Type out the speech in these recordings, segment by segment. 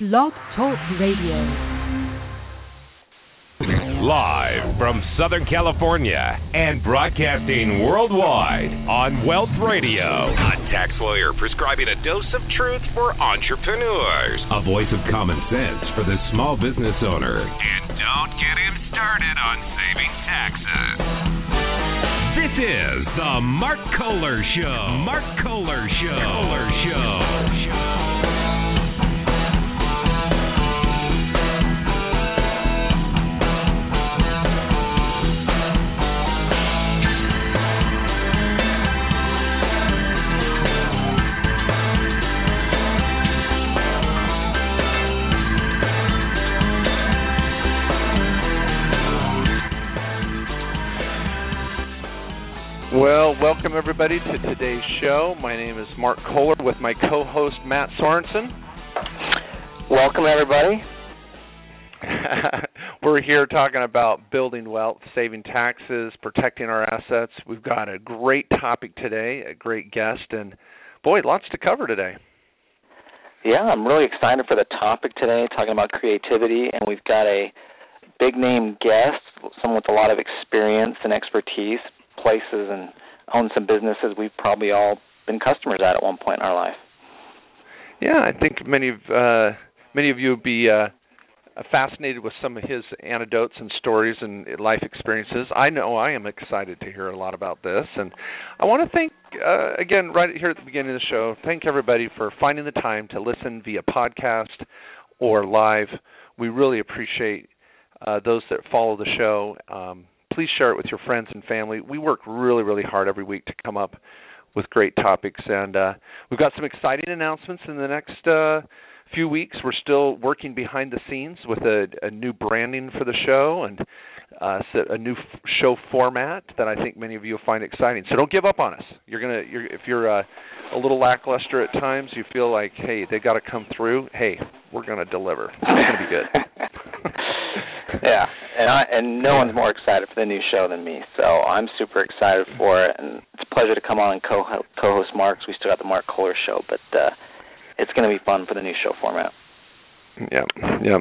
Love Talk Radio. Live from Southern California and broadcasting worldwide on Wealth Radio. A tax lawyer prescribing a dose of truth for entrepreneurs. A voice of common sense for the small business owner. And don't get him started on saving taxes. This is the Mark Kohler Show. Mark Kohler Show. Kohler Show. Well, welcome everybody to today's show. My name is Mark Kohler with my co-host Matt Sorensen. Welcome everybody. We're here talking about building wealth, saving taxes, protecting our assets. We've got a great topic today, a great guest, and boy, lots to cover today. Yeah, I'm really excited for the topic today, talking about creativity, and we've got a big name guest, someone with a lot of experience and expertise. Places and own some businesses we've probably all been customers at one point in our life. Yeah, I think many of you would be fascinated with some of his anecdotes and stories and life experiences. I know I am excited to hear a lot about this, and I want to thank, again, right here at the beginning of the show, thank everybody for finding the time to listen via podcast or live. We really appreciate those that follow the show. Please share it with your friends and family. We work really, really hard every week to come up with great topics, and we've got some exciting announcements in the next few weeks. We're still working behind the scenes with a new branding for the show and a new show format that I think many of you will find exciting. So don't give up on us. If you're a little lackluster at times, you feel like, hey, they got to come through. Hey, we're going to deliver. It's going to be good. Yeah, and no one's more excited for the new show than me, so I'm super excited for it, and it's a pleasure to come on and co-host Mark. We still got the Mark Kohler Show, but it's going to be fun for the new show format. Yeah.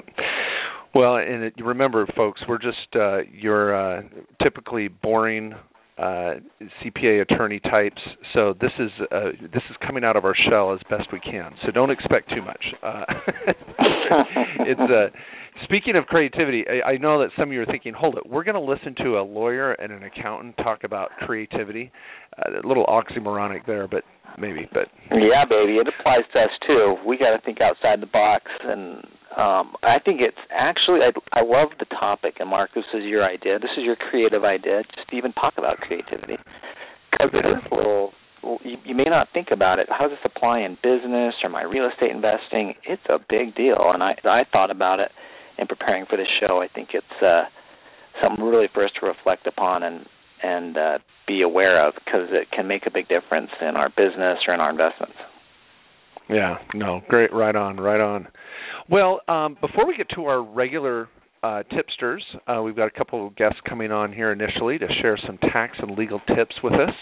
Well, and remember, folks, we're just your typically boring CPA attorney types, so this is coming out of our shell as best we can. So don't expect too much. Speaking of creativity, I know that some of you are thinking, hold it, we're going to listen to a lawyer and an accountant talk about creativity. A little oxymoronic there, but maybe. But yeah, baby, it applies to us too. We got to think outside the box, and I think it's actually, I love the topic, and Mark, this is your idea. This is your creative idea, just to even talk about creativity. Because it is a little, you may not think about it. How does this apply in business or my real estate investing? It's a big deal, and I thought about it. In preparing for this show, I think it's something really for us to reflect upon and be aware of, because it can make a big difference in our business or in our investments. Yeah, no, great, right on. Well, before we get to our regular tipsters, we've got a couple of guests coming on here initially to share some tax and legal tips with us.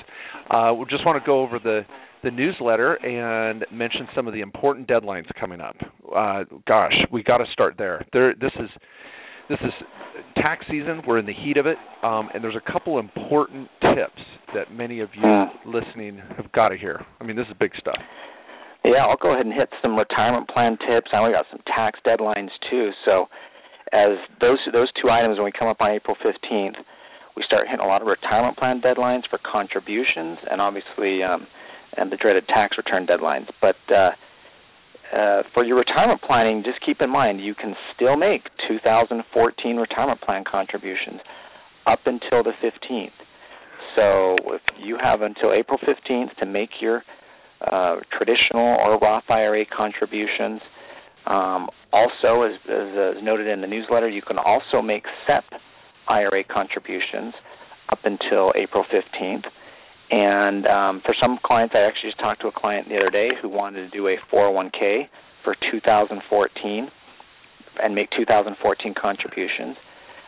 We just want to go over the newsletter and mention some of the important deadlines coming up. Gosh, we got to start there. This is tax season. We're in the heat of it, and there's a couple important tips that many of you listening have got to hear. I mean, this is big stuff. Yeah, I'll go ahead and hit some retirement plan tips. I only got some tax deadlines too. So, as those two items, when we come up on April 15th, we start hitting a lot of retirement plan deadlines for contributions, and obviously. And the dreaded tax return deadlines. But for your retirement planning, just keep in mind you can still make 2014 retirement plan contributions up until the 15th. So if you have until April 15th to make your traditional or Roth IRA contributions. Also, as noted in the newsletter, you can also make SEP IRA contributions up until April 15th. And for some clients, I actually just talked to a client the other day who wanted to do a 401k for 2014 and make 2014 contributions.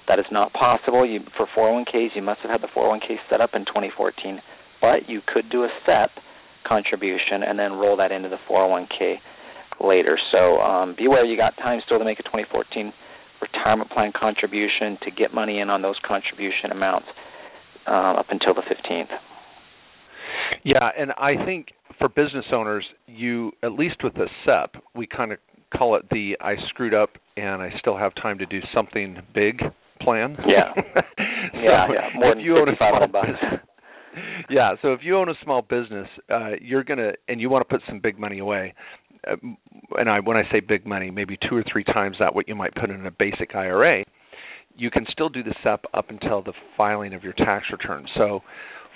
That is not possible. For 401ks, you must have had the 401k set up in 2014, but you could do a SEP contribution and then roll that into the 401k later. So be aware you got time still to make a 2014 retirement plan contribution to get money in on those contribution amounts up until the 15th. Yeah, and I think for business owners, you, at least with the SEP, we kind of call it the I screwed up and I still have time to do something big plan. Yeah. More than $5,500. Yeah, so if you own a small business, you're going to, and you want to put some big money away, and when I say big money, maybe 2 or 3 times that what you might put in a basic IRA, you can still do the SEP up until the filing of your tax return. So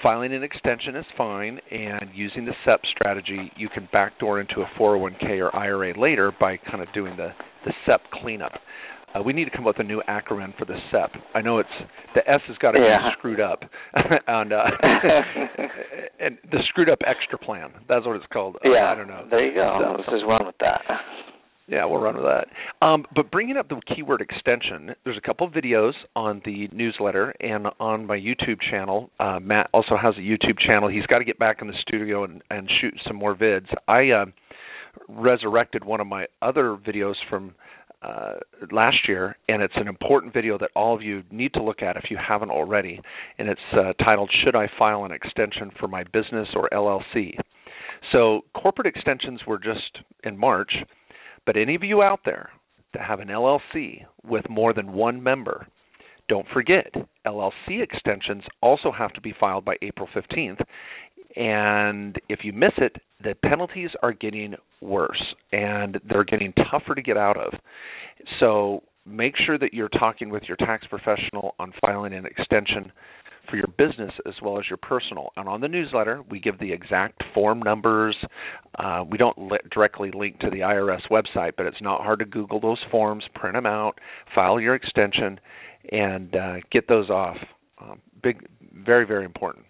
filing an extension is fine, and using the SEP strategy, you can backdoor into a 401k or IRA later by kind of doing the SEP cleanup. We need to come up with a new acronym for the SEP. I know the S has got to be screwed up, and the screwed up extra plan. That's what it's called. I don't know. There you go. Let's just run with that. Yeah, we'll run with that. But bringing up the keyword extension, there's a couple of videos on the newsletter and on my YouTube channel. Matt also has a YouTube channel. He's got to get back in the studio and shoot some more vids. I resurrected one of my other videos from last year, and it's an important video that all of you need to look at if you haven't already, and it's titled, Should I File an Extension for My Business or LLC? So corporate extensions were just in March. But any of you out there that have an LLC with more than one member, don't forget, LLC extensions also have to be filed by April 15th. And if you miss it, the penalties are getting worse, and they're getting tougher to get out of. So make sure that you're talking with your tax professional on filing an extension for your business as well as your personal. And on the newsletter, we give the exact form numbers. We don't directly link to the IRS website, but it's not hard to Google those forms, print them out, file your extension, and get those off. Big, very, very important.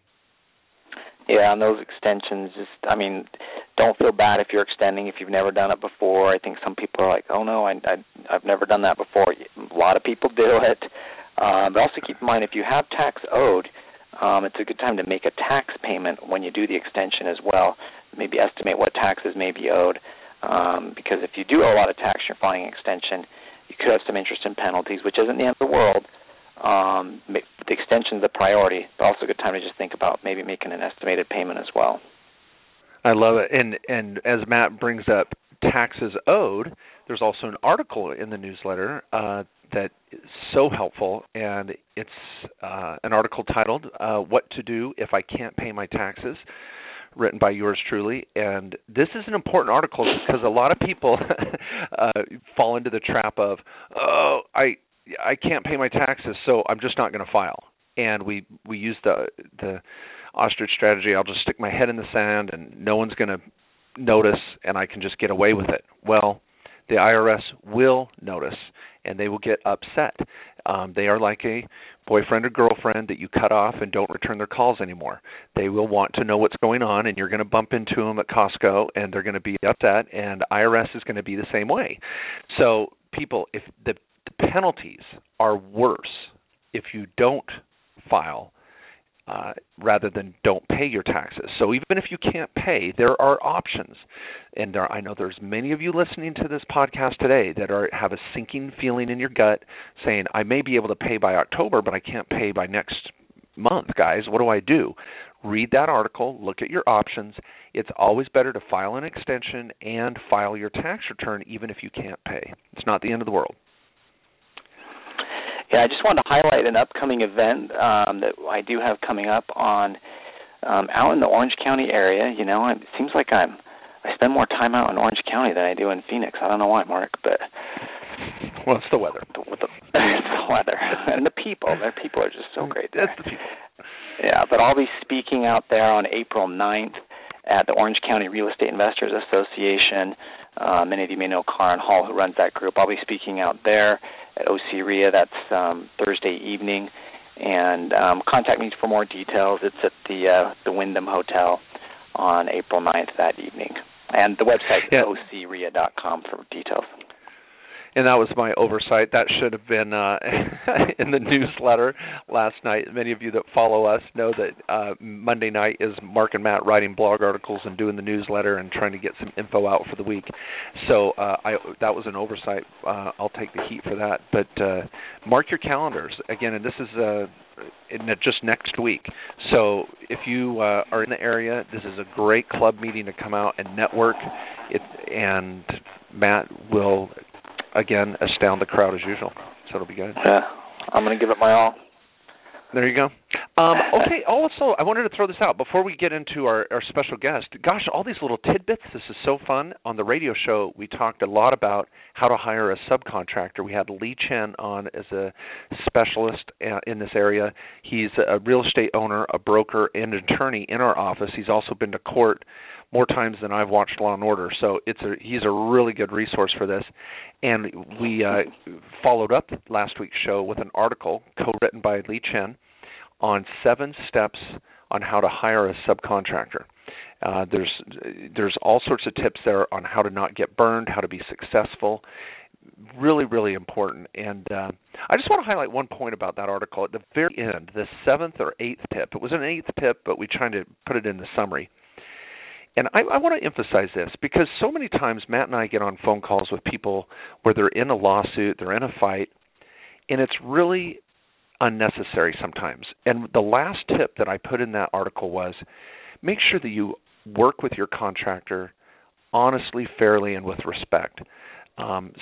Yeah, and those extensions, don't feel bad if you're extending, if you've never done it before. I think some people are like, oh, no, I've never done that before. A lot of people do it. But also keep in mind, if you have tax owed, it's a good time to make a tax payment when you do the extension as well. Maybe estimate what taxes may be owed, because if you do owe a lot of tax and you're filing an extension, you could have some interest in penalties, which isn't the end of the world. The extension is the priority, but also a good time to just think about maybe making an estimated payment as well. I love it. And as Matt brings up taxes owed, there's also an article in the newsletter that is so helpful, and it's an article titled What to Do If I Can't Pay My Taxes, written by yours truly. And this is an important article because a lot of people fall into the trap of, oh, I can't pay my taxes, so I'm just not going to file. And we use the ostrich strategy. I'll just stick my head in the sand and no one's going to notice and I can just get away with it. Well, the IRS will notice, and they will get upset. They are like a boyfriend or girlfriend that you cut off and don't return their calls anymore. They will want to know what's going on, and you're going to bump into them at Costco, and they're going to be upset, and IRS is going to be the same way. So, people, if the penalties are worse if you don't file rather than don't pay your taxes. So even if you can't pay, there are options. And I know there's many of you listening to this podcast today that have a sinking feeling in your gut saying, I may be able to pay by October, but I can't pay by next month, guys. What do I do? Read that article, look at your options. It's always better to file an extension and file your tax return even if you can't pay. It's not the end of the world. Yeah, I just wanted to highlight an upcoming event that I do have coming up on out in the Orange County area. You know, it seems like I spend more time out in Orange County than I do in Phoenix. I don't know why, Mark, but well, it's the weather. It's the weather and the people. The people are just so great there. That's the people. Yeah, but I'll be speaking out there on April 9th at the Orange County Real Estate Investors Association. Many of you may know Karin Hall, who runs that group. I'll be speaking out there at OCREA. That's Thursday evening. And contact me for more details. It's at the Wyndham Hotel on April 9th that evening. And the website is OCREA.com for details. And that was my oversight. That should have been in the newsletter last night. Many of you that follow us know that Monday night is Mark and Matt writing blog articles and doing the newsletter and trying to get some info out for the week. So that was an oversight. I'll take the heat for that. But mark your calendars. Again, and this is just next week. So if you are in the area, this is a great club meeting to come out and network. And Matt will... again, astound the crowd as usual. So it'll be good. Yeah, I'm going to give it my all. There you go. Okay, also, I wanted to throw this out before we get into our special guest. Gosh, all these little tidbits. This is so fun. On the radio show, we talked a lot about how to hire a subcontractor. We had Lee Chen on as a specialist in this area. He's a real estate owner, a broker, and an attorney in our office. He's also been to court more times than I've watched Law & Order, so he's a really good resource for this. And we followed up last week's show with an article co-written by Lee Chen on 7 steps on how to hire a subcontractor. There's all sorts of tips there on how to not get burned, how to be successful. Really, really important. And I just want to highlight one point about that article. At the very end, the 7th or 8th tip, it was an 8th tip, but we tried to put it in the summary. And I want to emphasize this because so many times Matt and I get on phone calls with people where they're in a lawsuit, they're in a fight, and it's really unnecessary sometimes. And the last tip that I put in that article was make sure that you work with your contractor honestly, fairly, and with respect.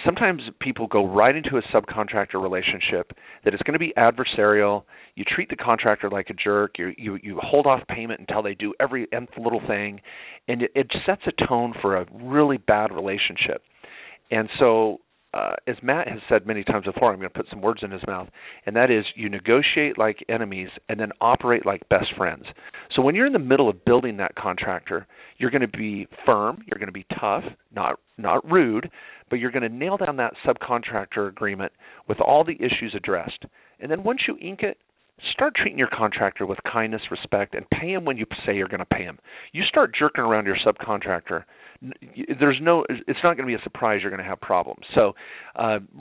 Sometimes people go right into a subcontractor relationship that is going to be adversarial. You treat the contractor like a jerk. You hold off payment until they do every nth little thing, and it sets a tone for a really bad relationship. And so as Matt has said many times before, I'm going to put some words in his mouth, and that is you negotiate like enemies and then operate like best friends. So when you're in the middle of building that contractor, you're going to be firm, you're going to be tough, not rude, but you're going to nail down that subcontractor agreement with all the issues addressed. And then once you ink it, start treating your contractor with kindness, respect, and pay him when you say you're going to pay him. You start jerking around your subcontractor, it's not going to be a surprise you're going to have problems. So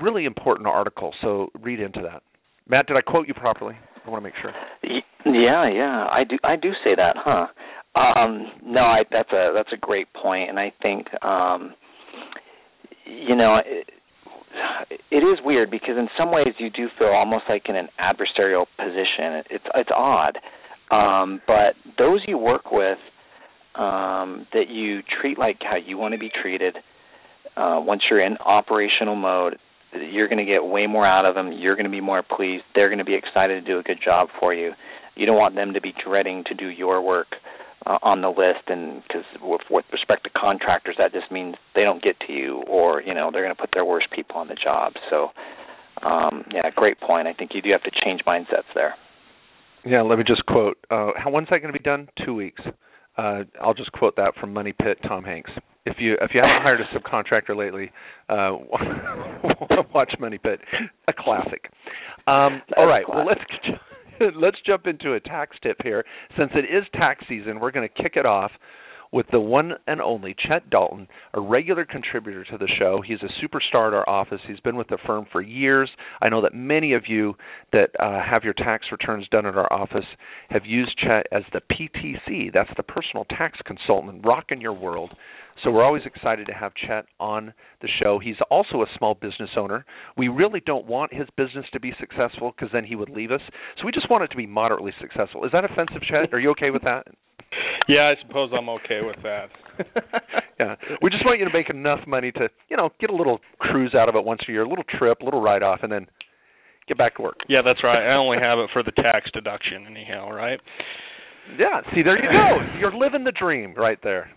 really important article, so read into that. Matt, did I quote you properly? I want to make sure. Yeah. I do say that, huh? No, that's a great point, and I think, it is weird because in some ways you do feel almost like in an adversarial position. It's odd, but those you work with that you treat like how you want to be treated. Once you're in operational mode, you're going to get way more out of them. You're going to be more pleased. They're going to be excited to do a good job for you. You don't want them to be dreading to do your work on the list, and because with respect to contractors, that just means they don't get to you, or they're going to put their worst people on the job. So, great point. I think you do have to change mindsets there. Yeah, let me just quote. When's that going to be done? 2 weeks. I'll just quote that from Money Pit, Tom Hanks. If you haven't hired a subcontractor lately, watch Money Pit, a classic. All right, well Let's jump into a tax tip here. Since it is tax season, we're going to kick it off with the one and only Chet Dalton, a regular contributor to the show. He's a superstar at our office. He's been with the firm for years. I know that many of you that have your tax returns done at our office have used Chet as the PTC. That's the personal tax consultant rocking your world. So we're always excited to have Chet on the show. He's also a small business owner. We really don't want his business to be successful because then he would leave us. So we just want it to be moderately successful. Is that offensive, Chet? Are you okay with that? Yeah, I suppose I'm okay with that. Yeah, we just want you to make enough money to, get a little cruise out of it once a year, a little trip, a little write-off, and then get back to work. Yeah, that's right. I only have it for the tax deduction anyhow, right? Yeah, see, there you go. You're living the dream right there.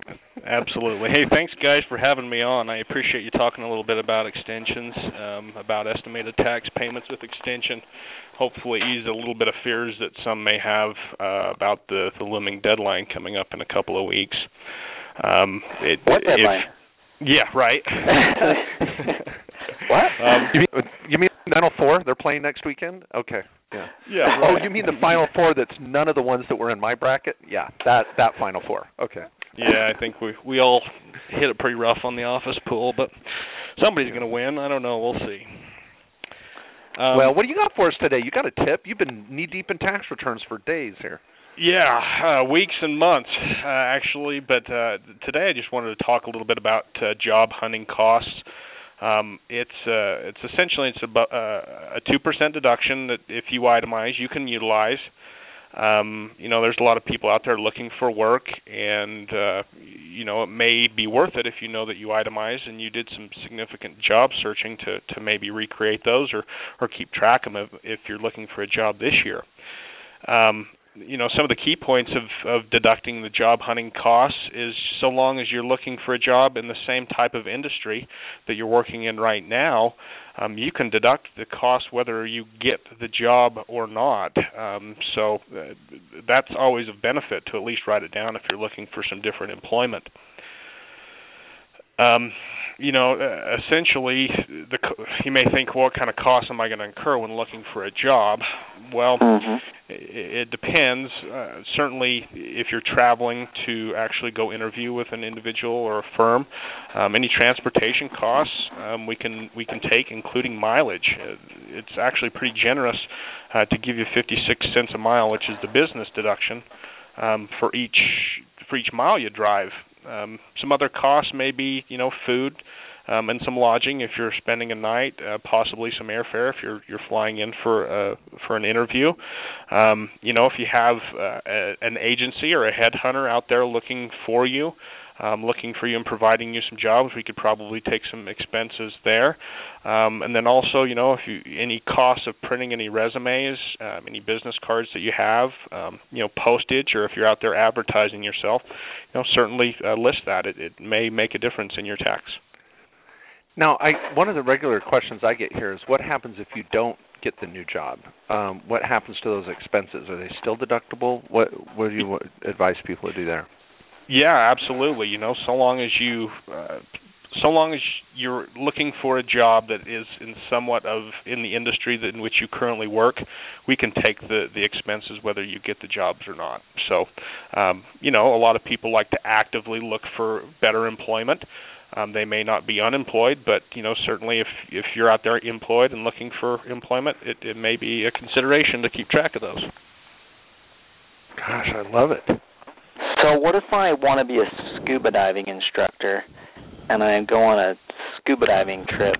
Absolutely. Hey, thanks, guys, for having me on. I appreciate you talking a little bit about extensions, about estimated tax payments with extension. Hopefully ease a little bit of fears that some may have about the looming deadline coming up in a couple of weeks. What deadline? Yeah, right. What? You mean Final Four? They're playing next weekend? Okay. Yeah. Right. Oh, you mean the Final Four? That's none of the ones that were in my bracket. Yeah, that Final Four. Okay. Yeah, I think we all hit it pretty rough on the office pool, but somebody's going to win. I don't know. We'll see. Well, what do you got for us today? You got a tip? You've been knee deep in tax returns for days here. Yeah, weeks and months, actually. But today I just wanted to talk a little bit about job hunting costs. It's essentially a 2% deduction that if you itemize, you can utilize. There's a lot of people out there looking for work, and it may be worth it if you know that you itemize and you did some significant job searching to maybe recreate those or keep track of them if you're looking for a job this year. Some of the key points of deducting the job hunting costs is so long as you're looking for a job in the same type of industry that you're working in right now, you can deduct the cost whether you get the job or not. So that's always a benefit to at least write it down if you're looking for some different employment. Essentially, you may think, what kind of costs am I going to incur when looking for a job? Well, it depends. Certainly, if you're traveling to actually go interview with an individual or a firm, any transportation costs we can take, including mileage. It's actually pretty generous to give you 56 cents a mile, which is the business deduction, for each mile you drive. Some other costs may be, food and some lodging if you're spending a night, possibly some airfare if you're flying in for an interview. If you have an agency or a headhunter out there looking for you and providing you some jobs, we could probably take some expenses there. And then also, any costs of printing any resumes, any business cards that you have, postage, or if you're out there advertising yourself, certainly list that. It may make a difference in your tax. Now, one of the regular questions I get here is what happens if you don't get the new job? What happens to those expenses? Are they still deductible? What do you advise people to do there? Yeah, absolutely. So long as you're looking for a job that is in the industry in which you currently work, we can take the expenses whether you get the jobs or not. So, a lot of people like to actively look for better employment. They may not be unemployed, but certainly if you're out there employed and looking for employment, it may be a consideration to keep track of those. Gosh, I love it. So what if I want to be a scuba diving instructor and I go on a scuba diving trip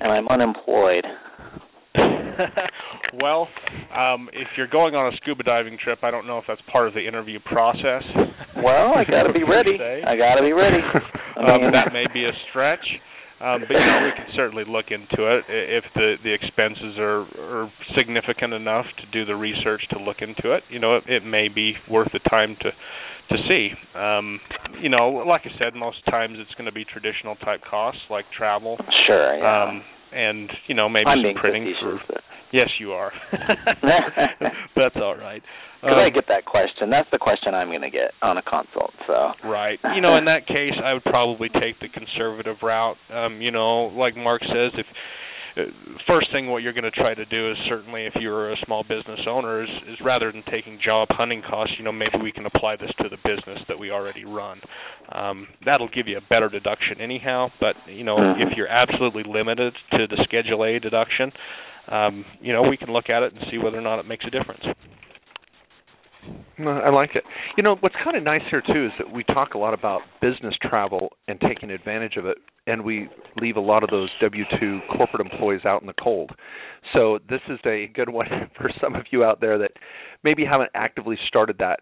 and I'm unemployed? Well, if you're going on a scuba diving trip, I don't know if that's part of the interview process. Well, I got to be ready. That may be a stretch. But we can certainly look into it if the expenses are significant enough to do the research to look into it. It may be worth the time to see. Like I said, most times it's going to be traditional type costs like travel. Sure. Yeah. Maybe some printing. Yes, you are. That's all right. Because I get that question. That's the question I'm going to get on a consult. So right. In that case, I would probably take the conservative route. Like Mark says, if first thing what you're going to try to do is certainly if you're a small business owner is rather than taking job hunting costs, maybe we can apply this to the business that we already run. That'll give you a better deduction anyhow. But, if you're absolutely limited to the Schedule A deduction, we can look at it and see whether or not it makes a difference. I like it. What's kind of nice here, too, is that we talk a lot about business travel and taking advantage of it, and we leave a lot of those W-2 corporate employees out in the cold. So this is a good one for some of you out there that maybe haven't actively started that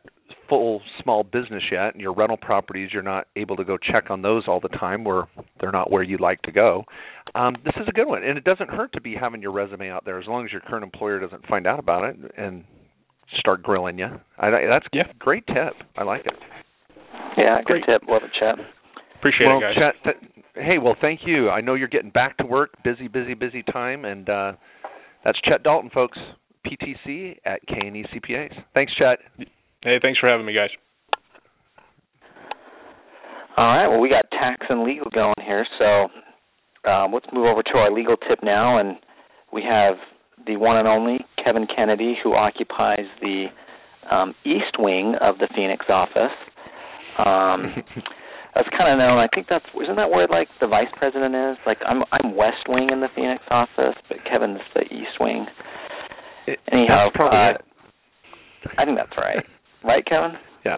full small business yet, and your rental properties, you're not able to go check on those all the time where they're not where you'd like to go. This is a good one, and it doesn't hurt to be having your resume out there as long as your current employer doesn't find out about it and start grilling you. That's a great tip. I like it. Yeah, great tip. Love it, Chet. Appreciate it, guys. Chet, thank you. I know you're getting back to work. Busy time. And that's Chet Dalton, folks, PTC at K&E CPAs. Thanks, Chet. Hey, thanks for having me, guys. All right. Well, we got tax and legal going here, so let's move over to our legal tip now. And we have the one and only Kevin Kennedy, who occupies the east wing of the Phoenix office. That's kind of known. I think isn't that where like the vice president is? Like I'm west wing in the Phoenix office, but Kevin's the east wing. Anyhow, that's probably it. I think that's right. Right, Kevin? Yeah.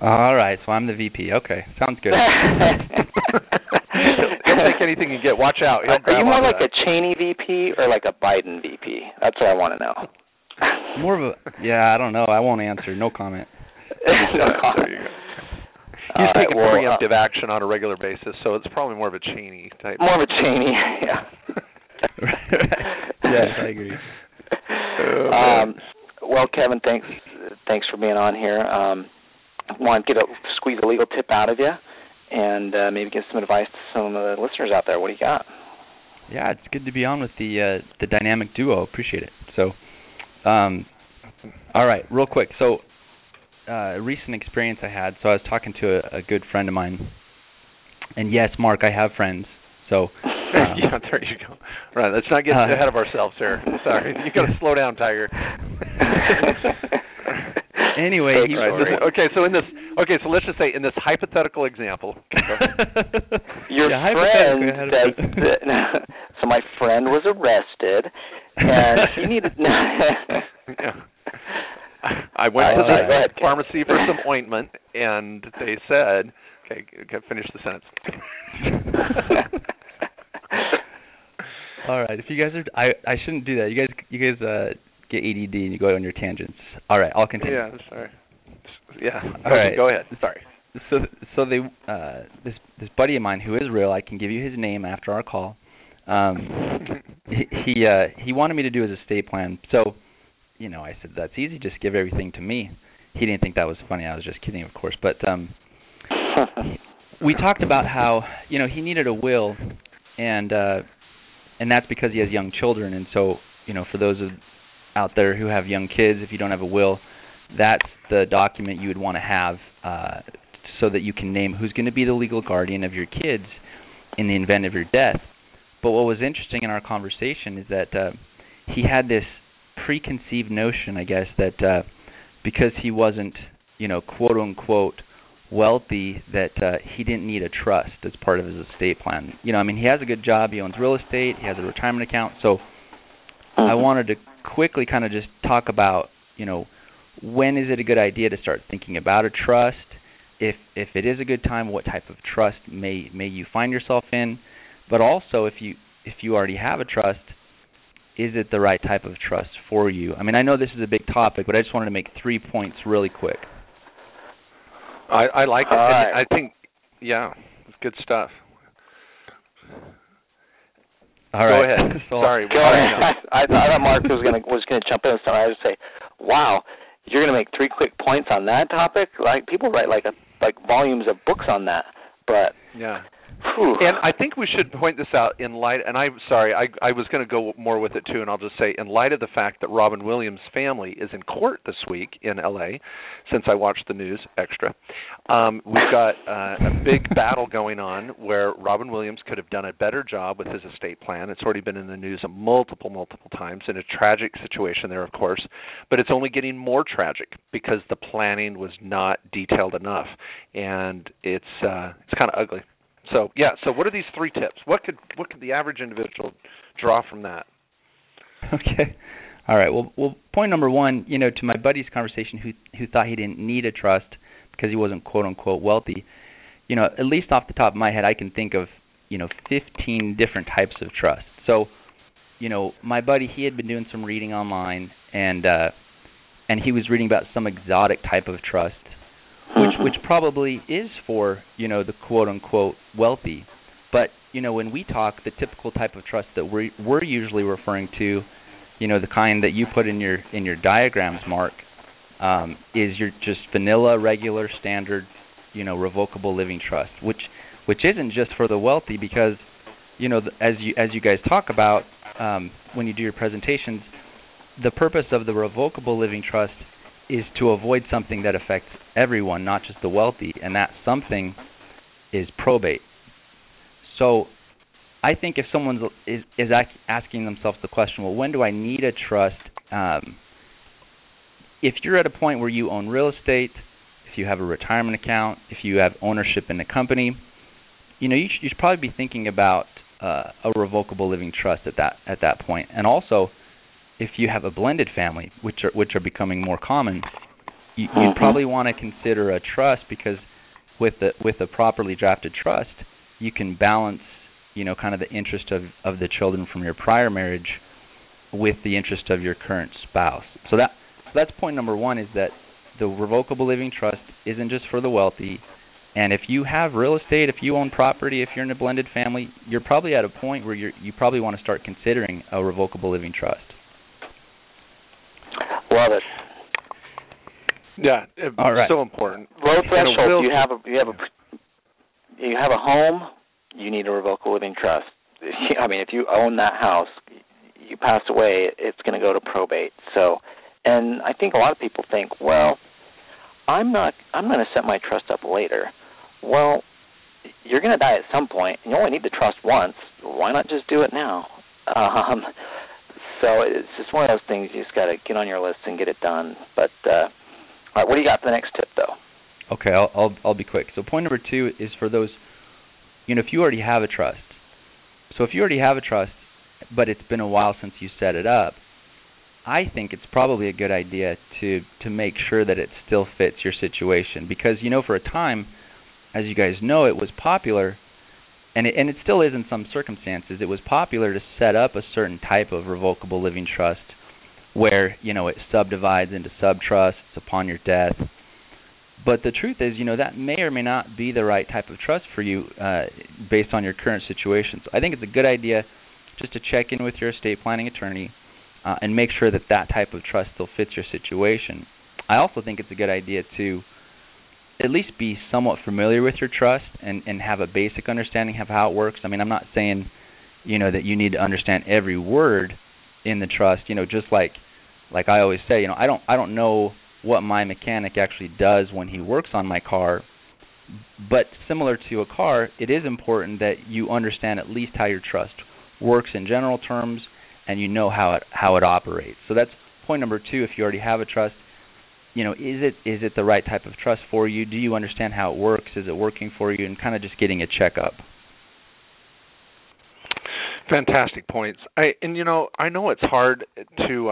All right, so I'm the VP. Okay, sounds good. Don't take anything you get. Watch out. Are you more like a Cheney VP or like a Biden VP? That's what I want to know. More of a, I don't know. I won't answer. No comment. No comment. There you go. He's taking preemptive action on a regular basis, so it's probably more of a Cheney type. More of a Cheney, yeah. Yes, I agree. Well, Kevin, thanks for being on here. Want to squeeze a legal tip out of you and maybe give some advice to some of the listeners out there. What do you got? Yeah, it's good to be on with the dynamic duo. Appreciate it. So, all right, real quick. So, a recent experience I had. So I was talking to a good friend of mine, and yes, Mark, I have friends. So yeah, there you go. Right, let's not get ahead of ourselves here. Sorry, you got to slow down, Tiger. Anyway, so let's just say in this hypothetical example, your friend says that, so my friend was arrested, and he needed. Yeah. I went to the pharmacy for some ointment, and they said, okay, finish the sentence. All right. If you guys are I shouldn't do that. You guys get ADD and you go on your tangents. All right, I'll continue. Yeah, sorry. Yeah. All right. Go ahead. Sorry. So they this buddy of mine who is real, I can give you his name after our call. He wanted me to do his estate plan. So I said, that's easy. Just give everything to me. He didn't think that was funny. I was just kidding, of course. But we talked about how, he needed a will, and that's because he has young children. And so, for those out there who have young kids, if you don't have a will, that's the document you would want to have so that you can name who's going to be the legal guardian of your kids in the event of your death. But what was interesting in our conversation is that he had this preconceived notion, I guess, that because he wasn't, quote unquote, wealthy, that he didn't need a trust as part of his estate plan. He has a good job. He owns real estate. He has a retirement account. So I wanted to quickly kind of just talk about, when is it a good idea to start thinking about a trust? If it is a good time, what type of trust may you find yourself in? But also, if you already have a trust, is it the right type of trust for you? I know this is a big topic, but I just wanted to make 3 points really quick. I like it. Right. I think, it's good stuff. All right. Go ahead. Sorry. Go ahead. I thought Mark was going to jump in, so I would say, wow, you're going to make 3 quick points on that topic? Like, people write like volumes of books on that. But yeah. And I think we should point this out in light, and I'm sorry, I was going to go more with it too, and I'll just say in light of the fact that Robin Williams' family is in court this week in L.A., since I watched the news extra, we've got a big battle going on where Robin Williams could have done a better job with his estate plan. It's already been in the news multiple times in a tragic situation there, of course, but it's only getting more tragic because the planning was not detailed enough, and it's kind of ugly. So, so what are these 3 tips? What could the average individual draw from that? Okay. All right. Well, point number 1, to my buddy's conversation who thought he didn't need a trust because he wasn't quote-unquote wealthy, at least off the top of my head, I can think of, 15 different types of trust. So, my buddy, he had been doing some reading online, and he was reading about some exotic type of trust, which probably is for, the quote-unquote wealthy. But, when we talk, the typical type of trust that we're usually referring to you know, the kind that you put in your diagrams, Mark, is your just vanilla, regular, standard, you know, revocable living trust, which isn't just for the wealthy, because, you know, as you guys talk about when you do your presentations, the purpose of the revocable living trust is to avoid something that affects everyone, not just the wealthy, and that something is probate. So I think if someone is asking themselves the question, well, when do I need a trust? If you're at a point where you own real estate, if you have a retirement account, if you have ownership in the company, you know, you should probably be thinking about a revocable living trust at that point. And also, if you have a blended family, which are becoming more common, you'd probably want to consider a trust, because with a properly drafted trust, you can balance, you know, kind of the interest of the children from your prior marriage with the interest of your current spouse. So that's point number one, is that the revocable living trust isn't just for the wealthy. And if you have real estate, if you own property, if you're in a blended family, you're probably at a point where you probably want to start considering a revocable living trust. Love it. Yeah, it's right. So important. Low threshold. You have a home, you need a revocable living trust. I mean, if you own that house, you pass away, it's going to go to probate. So, and I think a lot of people think, well, I'm going to set my trust up later. Well, you're going to die at some point, and you only need the trust once. Why not just do it now? So it's just one of those things, you just got to get on your list and get it done. But all right, what do you got for the next tip, though? Okay, I'll be quick. So point number two is for those, you know, if you already have a trust. So if you already have a trust, but it's been a while since you set it up, I think it's probably a good idea to make sure that it still fits your situation, because, you know, for a time, as you guys know, it was popular. And it still is in some circumstances. It was popular to set up a certain type of revocable living trust where, you know, it subdivides into sub-trusts upon your death. But the truth is, you know, that may or may not be the right type of trust for you based on your current situation. So I think it's a good idea just to check in with your estate planning attorney and make sure that type of trust still fits your situation. I also think it's a good idea to at least be somewhat familiar with your trust and have a basic understanding of how it works. I mean, I'm not saying, you know, that you need to understand every word in the trust. You know, just like I always say, you know, I don't know what my mechanic actually does when he works on my car, but similar to a car, it is important that you understand at least how your trust works in general terms, and you know how it operates. So that's point number two. If you already have a trust, you know, is it the right type of trust for you? Do you understand how it works? Is it working for you? And kind of just getting a checkup. Fantastic points. I know it's hard to.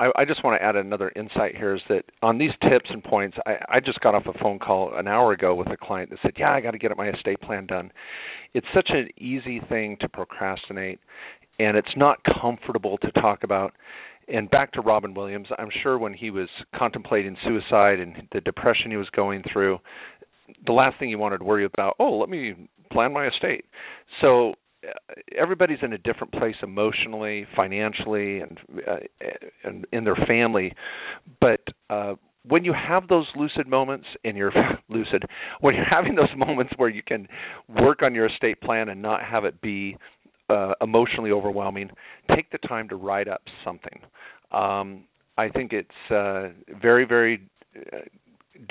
I just want to add another insight here, is that on these tips and points, I just got off a phone call an hour ago with a client that said, "Yeah, I got to get my estate plan done." It's such an easy thing to procrastinate, and it's not comfortable to talk about. And back to Robin Williams, I'm sure when he was contemplating suicide and the depression he was going through, the last thing he wanted to worry about, let me plan my estate. So everybody's in a different place emotionally, financially, and in their family. But when you have those lucid moments, when you're having those moments where you can work on your estate plan and not have it be emotionally overwhelming, take the time to write up something. I think it's very, very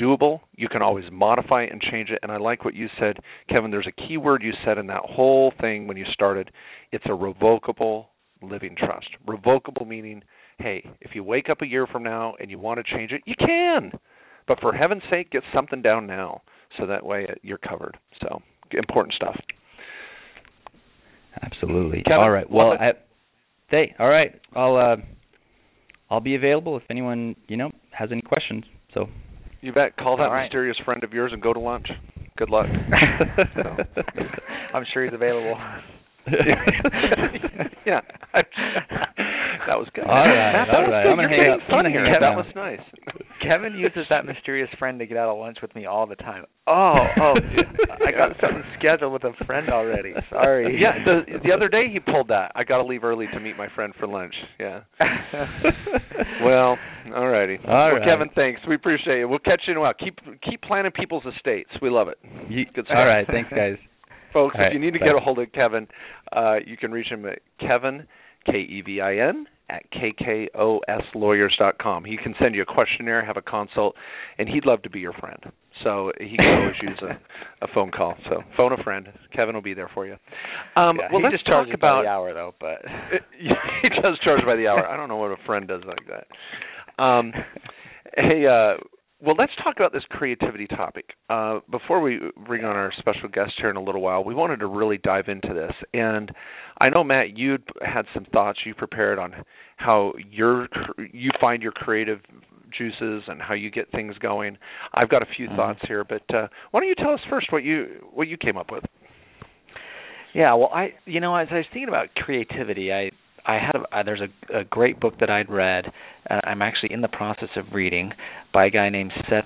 doable. You can always modify it and change it. And I like what you said, Kevin. There's a key word you said in that whole thing when you started. It's a revocable living trust. Revocable meaning, hey, if you wake up a year from now and you want to change it, you can. But for heaven's sake, get something down now, so that way you're covered. So important stuff. Absolutely. Kevin, all right. Well, all right. I'll be available if anyone, you know, has any questions. So you bet. Call that mysterious friend of yours and go to lunch. Good luck. So. I'm sure he's available. Yeah. That was good. All right. I'm gonna hang up. That was nice. Kevin uses that mysterious friend to get out of lunch with me all the time. Oh, I got something scheduled with a friend already. Sorry. Yeah, the other day he pulled that. I got to leave early to meet my friend for lunch. Yeah. Well, all righty. Well, Kevin, thanks. We appreciate it. We'll catch you in a while. Keep planning people's estates. We love it. Good stuff. All right. Thanks, guys. Folks, if you need to get a hold of Kevin, you can reach him at Kevin, Kevin, at kkoslawyers.com. He can send you a questionnaire, have a consult, and he'd love to be your friend. So he can always use a phone call. So phone a friend. Kevin will be there for you. Well, let's just talk about by the hour, though. But he does charge by the hour. I don't know what a friend does like that. Well, let's talk about this creativity topic. Before we bring on our special guest here in a little while, we wanted to really dive into this. And I know, Matt, you had some thoughts you prepared on how you find your creative juices and how you get things going. I've got a few thoughts here, but why don't you tell us first what you came up with? Yeah, well, as I was thinking about creativity, there's a great book that I'd read. I'm actually in the process of reading by a guy named Seth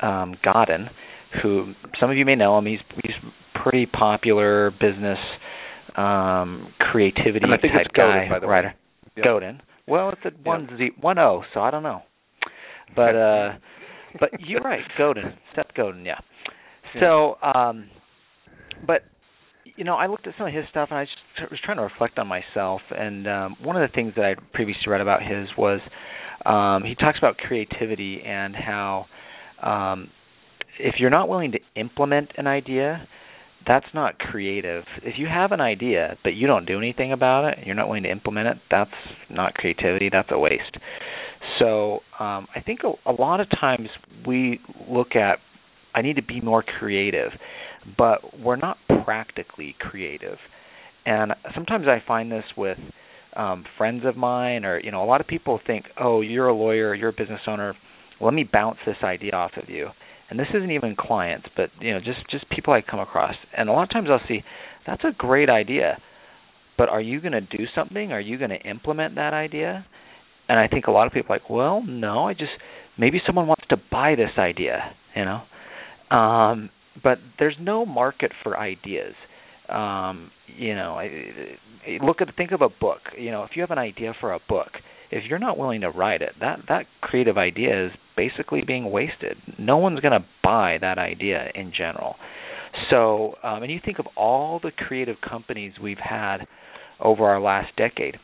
Godin, who some of you may know him. He's pretty popular business creativity type guy. And I think it's Godin, by the way. Writer. Yep. Godin. Well, it's at 1-0, so I don't know. But but you're right, Godin, Seth Godin, yeah. So, but. I looked at some of his stuff, and I was trying to reflect on myself. And one of the things that I previously read about his was he talks about creativity and how if you're not willing to implement an idea, that's not creative. If you have an idea but you don't do anything about it, you're not willing to implement it, that's not creativity. That's a waste. So I think a lot of times we look at, I need to be more creative, but we're not practically creative. And sometimes I find this with friends of mine, or a lot of people think, oh, you're a lawyer, you're a business owner, let me bounce this idea off of you. And this isn't even clients, but just people I come across. And a lot of times I'll see, that's a great idea, but are you going to do something? Are you going to implement that idea? And I think a lot of people are like, well, no, maybe someone wants to buy this idea, but there's no market for ideas. Think of a book. If you have an idea for a book, if you're not willing to write it, that creative idea is basically being wasted. No one's going to buy that idea in general. So, and you think of all the creative companies we've had over our last decade,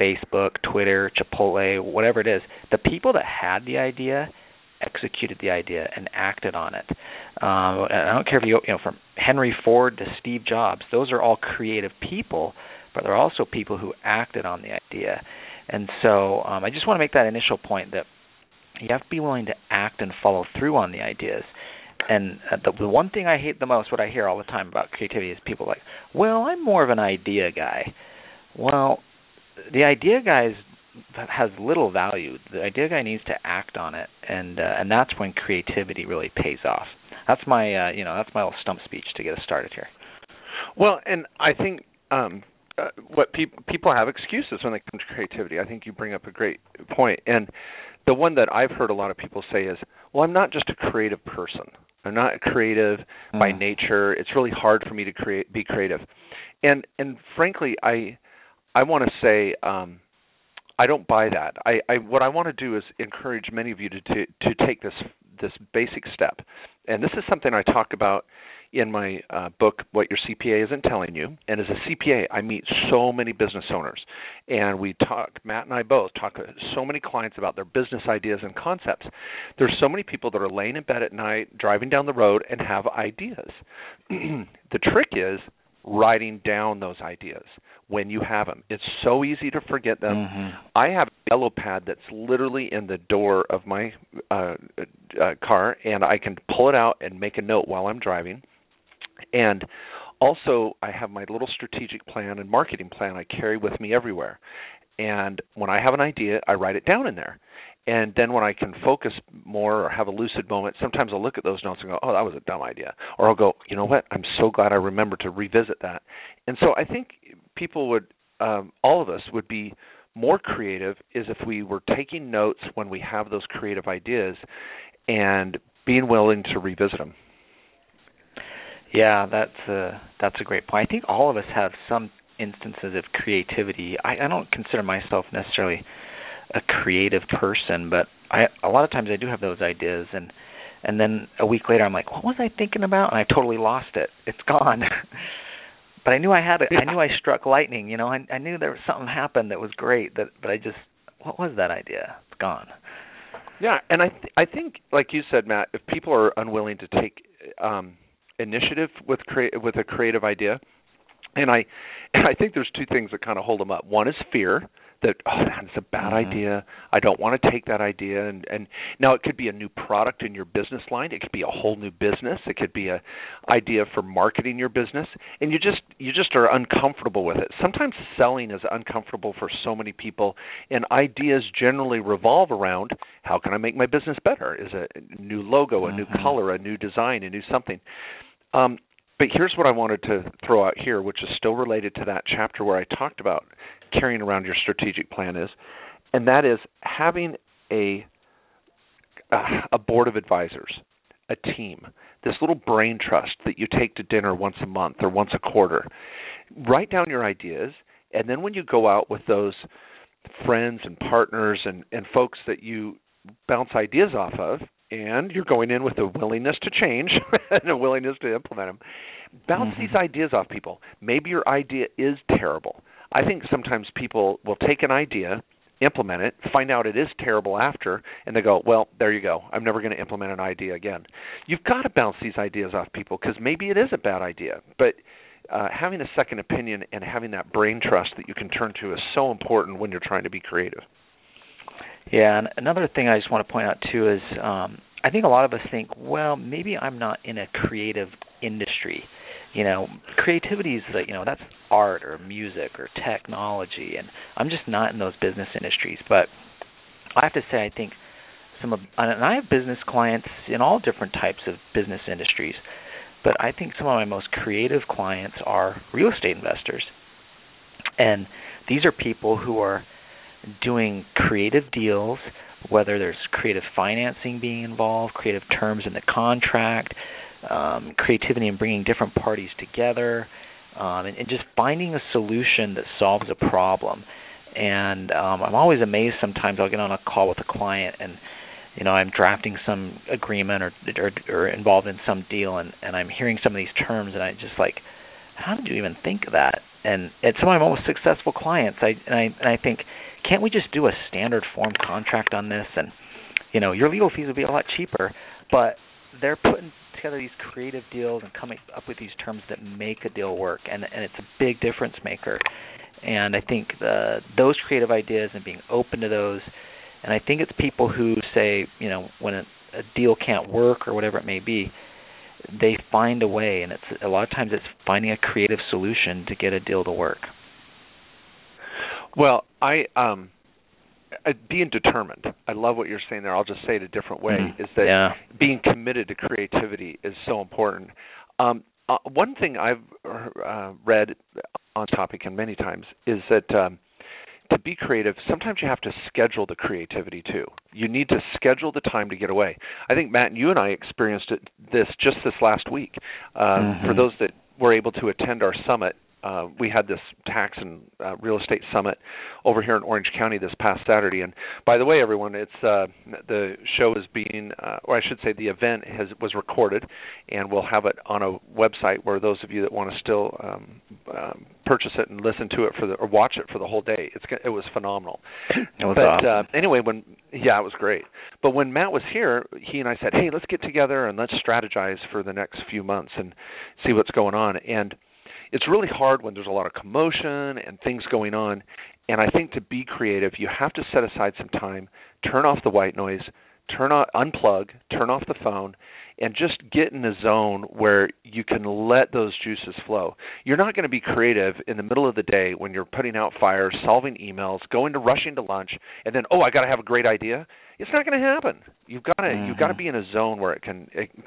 Facebook, Twitter, Chipotle, whatever it is, the people that had the idea executed the idea and acted on it. And I don't care if from Henry Ford to Steve Jobs, those are all creative people, but they're also people who acted on the idea. And so I just want to make that initial point that you have to be willing to act and follow through on the ideas. And the one thing I hate the most, what I hear all the time about creativity, is people like, well, I'm more of an idea guy. Well, the idea guy has little value. The idea guy needs to act on it, and that's when creativity really pays off. That's my that's my little stump speech to get us started here. Well, and I think what people have excuses when it comes to creativity. I think you bring up a great point, and the one that I've heard a lot of people say is, "Well, I'm not just a creative person. I'm not creative by nature. It's really hard for me to be creative." And frankly, I want to say, I don't buy that. What I want to do is encourage many of you to take this basic step. And this is something I talk about in my book, What Your CPA Isn't Telling You. And as a CPA, I meet so many business owners. And Matt and I both talk to so many clients about their business ideas and concepts. There's so many people that are laying in bed at night, driving down the road, and have ideas. The trick is writing down those ideas when you have them. It's so easy to forget them. Mm-hmm. I have a yellow pad that's literally in the door of my car, and I can pull it out and make a note while I'm driving. And also, I have my little strategic plan and marketing plan I carry with me everywhere. And when I have an idea, I write it down in there. And then when I can focus more or have a lucid moment, sometimes I'll look at those notes and go, oh, that was a dumb idea. Or I'll go, you know what, I'm so glad I remembered to revisit that. And so I think people would, all of us would be more creative is if we were taking notes when we have those creative ideas and being willing to revisit them. Yeah, that's a great point. I think all of us have some instances of creativity. I don't consider myself necessarily a creative person, but a lot of times I do have those ideas, and then a week later I'm like, what was I thinking about? And I totally lost it. It's gone. But I knew I had it. I knew I struck lightning. You know, I knew there was something happened that was great. But I just, what was that idea? It's gone. Yeah, and I think, like you said, Matt, if people are unwilling to take initiative with a creative idea, and I think there's two things that kind of hold them up. One is fear that, oh, that's a bad idea. I don't want to take that idea. And now it could be a new product in your business line. It could be a whole new business. It could be an idea for marketing your business. And you just are uncomfortable with it. Sometimes selling is uncomfortable for so many people, and ideas generally revolve around, how can I make my business better? Is a new logo, a new color, a new design, a new something. But here's what I wanted to throw out here, which is still related to that chapter where I talked about carrying around your strategic plan is, and that is having a board of advisors, a team, this little brain trust that you take to dinner once a month or once a quarter. Write down your ideas, and then when you go out with those friends and partners and folks that you bounce ideas off of, and you're going in with a willingness to change and a willingness to implement them, bounce these ideas off people. Maybe your idea is terrible. I think sometimes people will take an idea, implement it, find out it is terrible after, and they go, well, there you go. I'm never going to implement an idea again. You've got to bounce these ideas off people because maybe it is a bad idea. But having a second opinion and having that brain trust that you can turn to is so important when you're trying to be creative. Yeah, and another thing I just want to point out, too, is I think a lot of us think, well, maybe I'm not in a creative industry. You know, creativity is, that's art or music or technology, and I'm just not in those business industries. But I have to say, I think and I have business clients in all different types of business industries, but I think some of my most creative clients are real estate investors. And these are people who are doing creative deals, whether there's creative financing being involved, creative terms in the contract, creativity in bringing different parties together, and just finding a solution that solves a problem. And I'm always amazed sometimes I'll get on a call with a client and, you know, I'm drafting some agreement or involved in some deal and I'm hearing some of these terms and I just like, how did you even think of that? And it's some of my most successful clients, I think, can't we just do a standard form contract on this? And, you know, your legal fees would be a lot cheaper, but they're putting together these creative deals and coming up with these terms that make a deal work, and it's a big difference maker. And I think those creative ideas and being open to those, and I think it's people who say, you know, when a deal can't work or whatever it may be, they find a way, and it's a lot of times it's finding a creative solution to get a deal to work. Well, being determined, I love what you're saying there. I'll just say it a different way, is that being committed to creativity is so important. One thing I've read on topic and many times is that to be creative, sometimes you have to schedule the creativity too. You need to schedule the time to get away. I think, Matt, you and I experienced this just this last week. For those that were able to attend our summit, we had this tax and real estate summit over here in Orange County this past Saturday. And by the way, everyone, it's the show is being, or I should say the event was recorded, and we'll have it on a website where those of you that want to still purchase it and listen to it or watch it for the whole day. It was phenomenal. It was awesome. Anyway, it was great. But when Matt was here, he and I said, hey, let's get together and let's strategize for the next few months and see what's going on. And it's really hard when there's a lot of commotion and things going on, and I think to be creative, you have to set aside some time, turn off the white noise, unplug, turn off the phone, and just get in a zone where you can let those juices flow. You're not going to be creative in the middle of the day when you're putting out fires, solving emails, rushing to lunch, and then, I got to have a great idea. It's not going to happen. You've got to be in a zone where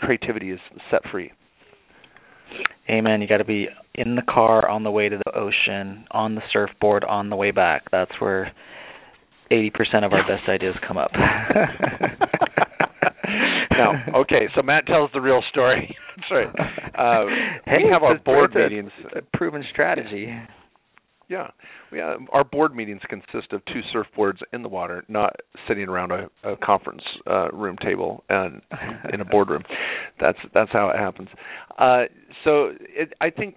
creativity is set free. Amen. You got to be in the car on the way to the ocean, on the surfboard, on the way back. That's where 80% of our best ideas come up. No. Okay, so Matt tells the real story. That's right. We have our board meetings. It's a proven strategy. Yeah. Our board meetings consist of two surfboards in the water, not sitting around a conference room table and in a boardroom. That's how it happens. So I think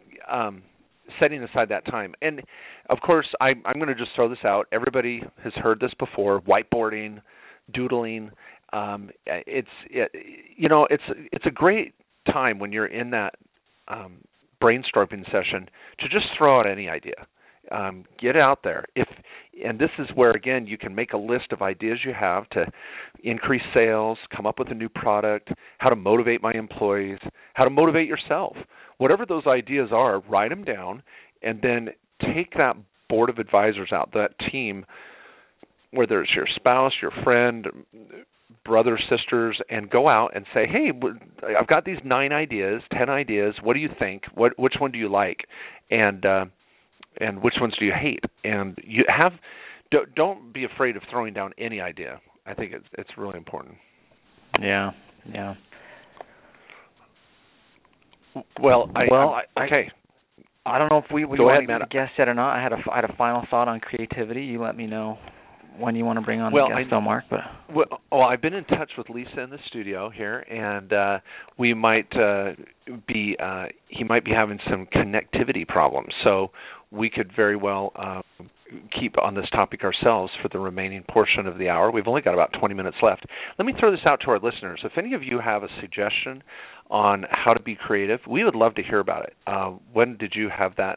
setting aside that time. And, of course, I'm going to just throw this out. Everybody has heard this before, whiteboarding, doodling. It's a great time when you're in that brainstorming session to just throw out any idea. Get out there. And this is where, again, you can make a list of ideas you have to increase sales, come up with a new product, how to motivate my employees, how to motivate yourself. Whatever those ideas are, write them down, and then take that board of advisors out, that team, whether it's your spouse, your friend, brother, sisters, and go out and say, hey, I've got these 9 ideas, 10 ideas. What do you think? Which one do you like? And which ones do you hate? And don't be afraid of throwing down any idea. I think it's really important. Yeah. Well, okay. I don't know if we want to guess yet or not. I had a final thought on creativity. You let me know when you want to bring on the guest, Mark. I've been in touch with Lisa in the studio here, and we might he might be having some connectivity problems. So we could very well keep on this topic ourselves for the remaining portion of the hour. We've only got about 20 minutes left. Let me throw this out to our listeners. If any of you have a suggestion on how to be creative, we would love to hear about it. When did you have that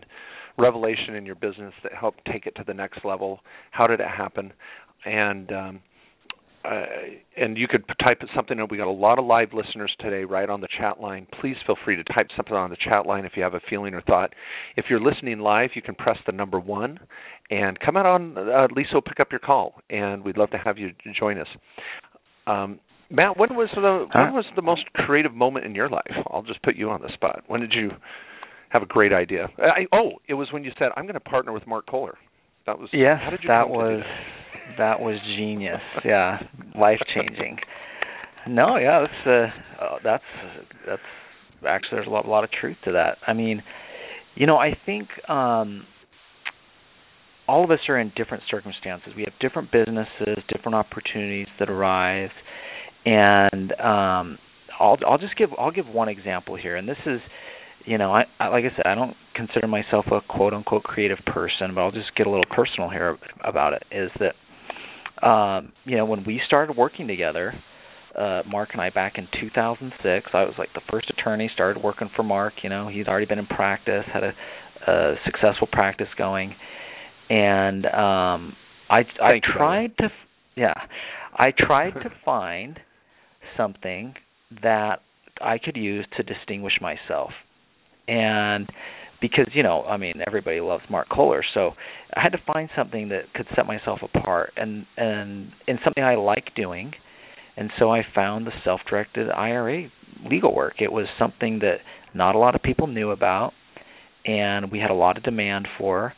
revelation in your business that helped take it to the next level? How did it happen? And you could type something up. We got a lot of live listeners today right on the chat line. Please feel free to type something on the chat line if you have a feeling or thought. If you're listening live, you can press the number 1 and come out on. Lisa will pick up your call, and we'd love to have you join us. Matt, when was the most creative moment in your life? I'll just put you on the spot. When did you have a great idea? It was when you said, I'm going to partner with Mark Kohler. That was, yes, how did you that was that? That was genius. Yeah, life changing. No, yeah, that's actually there's a lot of truth to that. I mean, I think all of us are in different circumstances. We have different businesses, different opportunities that arise, and I'll give one example here, and this is. I like I said, I don't consider myself a quote-unquote creative person, but I'll just get a little personal here about it, is that, when we started working together, Mark and I back in 2006, I was like the first attorney, started working for Mark. He's already been in practice, had a successful practice going. And I tried to find something that I could use to distinguish myself. And because, everybody loves Mark Kohler, so I had to find something that could set myself apart and something I like doing. And so I found the self-directed IRA legal work. It was something that not a lot of people knew about, and we had a lot of demand for.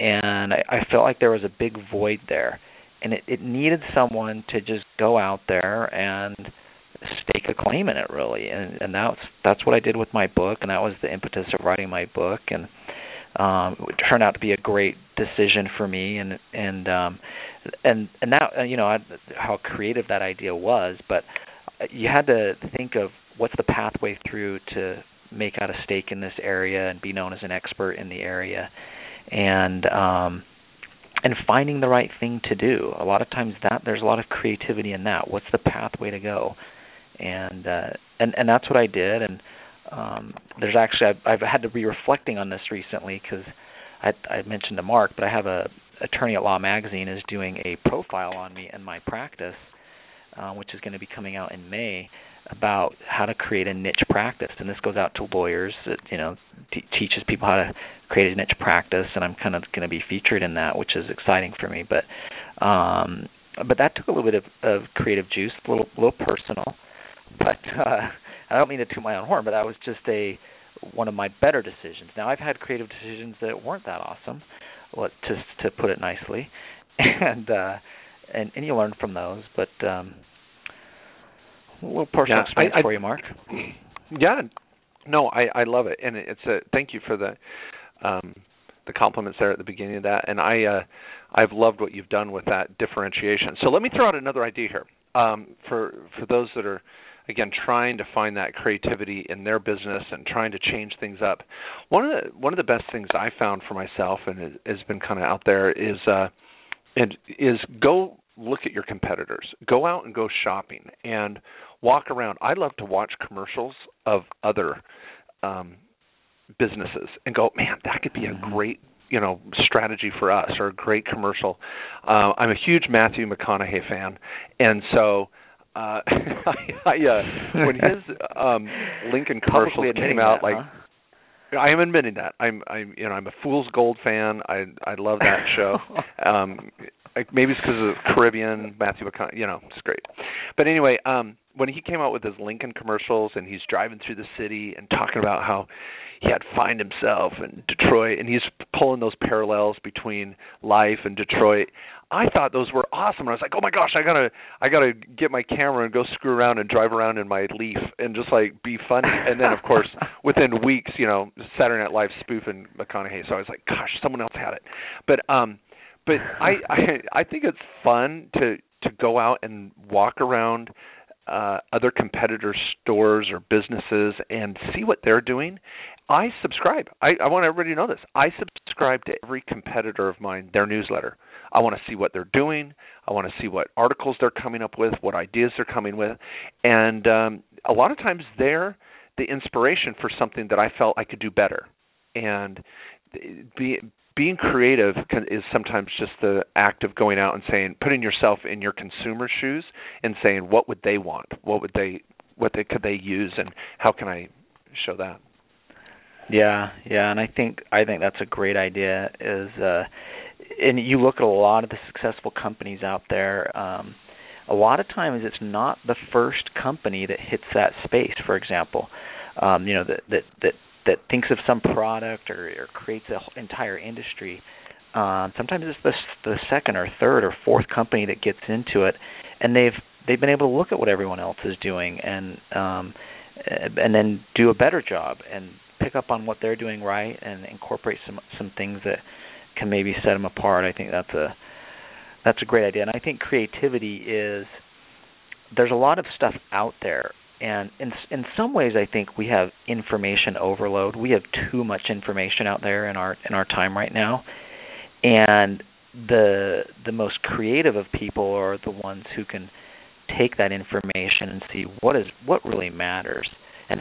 And I felt like there was a big void there. And it needed someone to just go out there and stake a claim in it, really, and that's what I did with my book, and that was the impetus of writing my book, and it turned out to be a great decision for me, and that how creative that idea was, but you had to think of what's the pathway through to make out a stake in this area and be known as an expert in the area, and finding the right thing to do. A lot of times there's a lot of creativity in that. What's the pathway to go? And that's what I did. And there's actually I've had to be reflecting on this recently because I mentioned to Mark, but I have a Attorney at Law magazine is doing a profile on me and my practice, which is going to be coming out in May, about how to create a niche practice. And this goes out to lawyers. It teaches people how to create a niche practice, and I'm kind of going to be featured in that, which is exciting for me. But that took a little bit of creative juice, a little personal. But I don't mean to toot my own horn, but that was just one of my better decisions. Now, I've had creative decisions that weren't that awesome, to put it nicely, and and you learn from those. But a little personal experience for you, Mark. Yeah. No, I love it, and it's a thank you for the compliments there at the beginning of that. And I've loved what you've done with that differentiation. So let me throw out another idea here for those that are, again, trying to find that creativity in their business and trying to change things up. One of the best things I found for myself, and it has been kind of out there, is go look at your competitors. Go out and go shopping and walk around. I love to watch commercials of other businesses and go, man, that could be a great, strategy for us, or a great commercial. I'm a huge Matthew McConaughey fan, and so when his Lincoln commercial came out, I am admitting that I'm a Fool's Gold fan. I love that show. Maybe it's because of Caribbean, Matthew McConaughey, it's great. But anyway, when he came out with his Lincoln commercials and he's driving through the city and talking about how he had to find himself in Detroit, and he's pulling those parallels between life and Detroit, I thought those were awesome. And I was like, oh my gosh, I gotta get my camera and go screw around and drive around in my Leaf and just like be funny. And then of course within weeks, Saturday Night Live spoofing McConaughey. So I was like, gosh, someone else had it. But I think it's fun to go out and walk around other competitors' stores or businesses and see what they're doing. I subscribe. I want everybody to know this. I subscribe to every competitor of mine, their newsletter. I want to see what they're doing. I want to see what articles they're coming up with, what ideas they're coming with. And a lot of times they're the inspiration for something that I felt I could do better. And being creative is sometimes just the act of going out and saying, putting yourself in your consumer's shoes and saying, what would they want? What could they use, and how can I show that? Yeah, and I think that's a great idea. And you look at a lot of the successful companies out there. A lot of times, it's not the first company that hits that space. For example, that thinks of some product or creates an entire industry. Sometimes it's the second or third or fourth company that gets into it, and they've been able to look at what everyone else is doing and then do a better job and pick up on what they're doing right and incorporate some things that can maybe set them apart. I think that's a great idea, and I think creativity is there's a lot of stuff out there. And in some ways, I think we have information overload. We have too much information out there in our time right now. And the most creative of people are the ones who can take that information and see what really matters and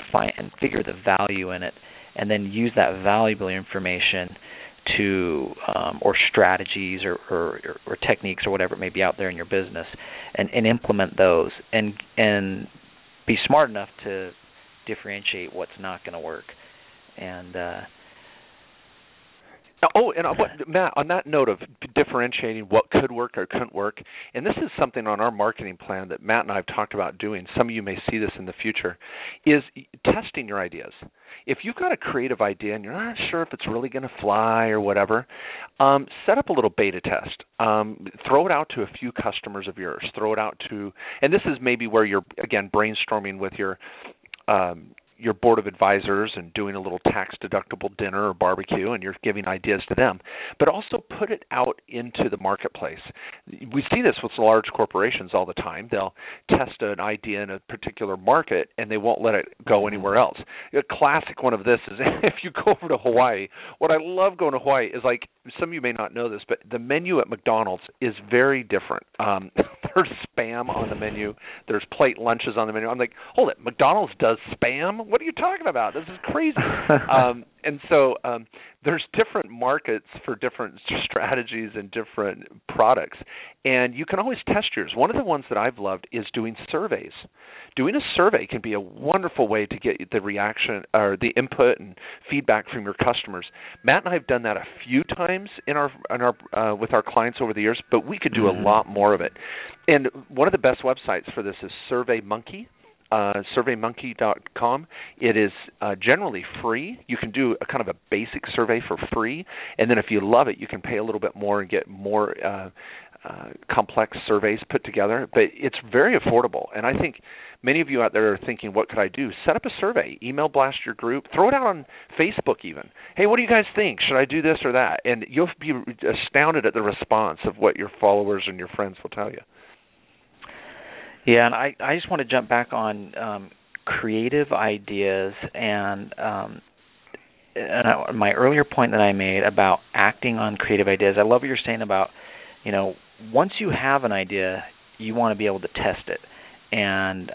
figure the value in it, and then use that valuable information to or strategies or techniques or whatever it may be out there in your business, and implement those and be smart enough to differentiate what's not going to work. And Matt, on that note of differentiating what could work or couldn't work, and this is something on our marketing plan that Matt and I have talked about doing, some of you may see this in the future, is testing your ideas. If you've got a creative idea and you're not sure if it's really going to fly or whatever, set up a little beta test. Throw it out to a few customers of yours. Throw it out to, and this is maybe where you're, again, brainstorming with your board of advisors and doing a little tax-deductible dinner or barbecue, and you're giving ideas to them. But also put it out into the marketplace. We see this with large corporations all the time. They'll test an idea in a particular market, and they won't let it go anywhere else. A classic one of this is if you go over to Hawaii. What I love going to Hawaii is, like, some of you may not know this, but the menu at McDonald's is very different. There's spam on the menu. There's plate lunches on the menu. I'm like, hold it, McDonald's does spam? What are you talking about? This is crazy. And so there's different markets for different strategies and different products. And you can always test yours. One of the ones that I've loved is doing surveys. Doing a survey can be a wonderful way to get the reaction or the input and feedback from your customers. Matt and I have done that a few times in our with our clients over the years, but we could do a lot more of it. And one of the best websites for this is SurveyMonkey. SurveyMonkey.com. It is generally free. You can do a kind of a basic survey for free, and then if you love it, you can pay a little bit more and get more complex surveys put together, but it's very affordable. And I think many of you out there are thinking, what could I do? Set up a survey, email blast your group, throw it out on Facebook even. Hey, what do you guys think? Should I do this or that? And you'll be astounded at the response of what your followers and your friends will tell you. Yeah, and I just want to jump back on creative ideas and my earlier point that I made about acting on creative ideas. I love what you're saying about, you know, once you have an idea, you want to be able to test it, and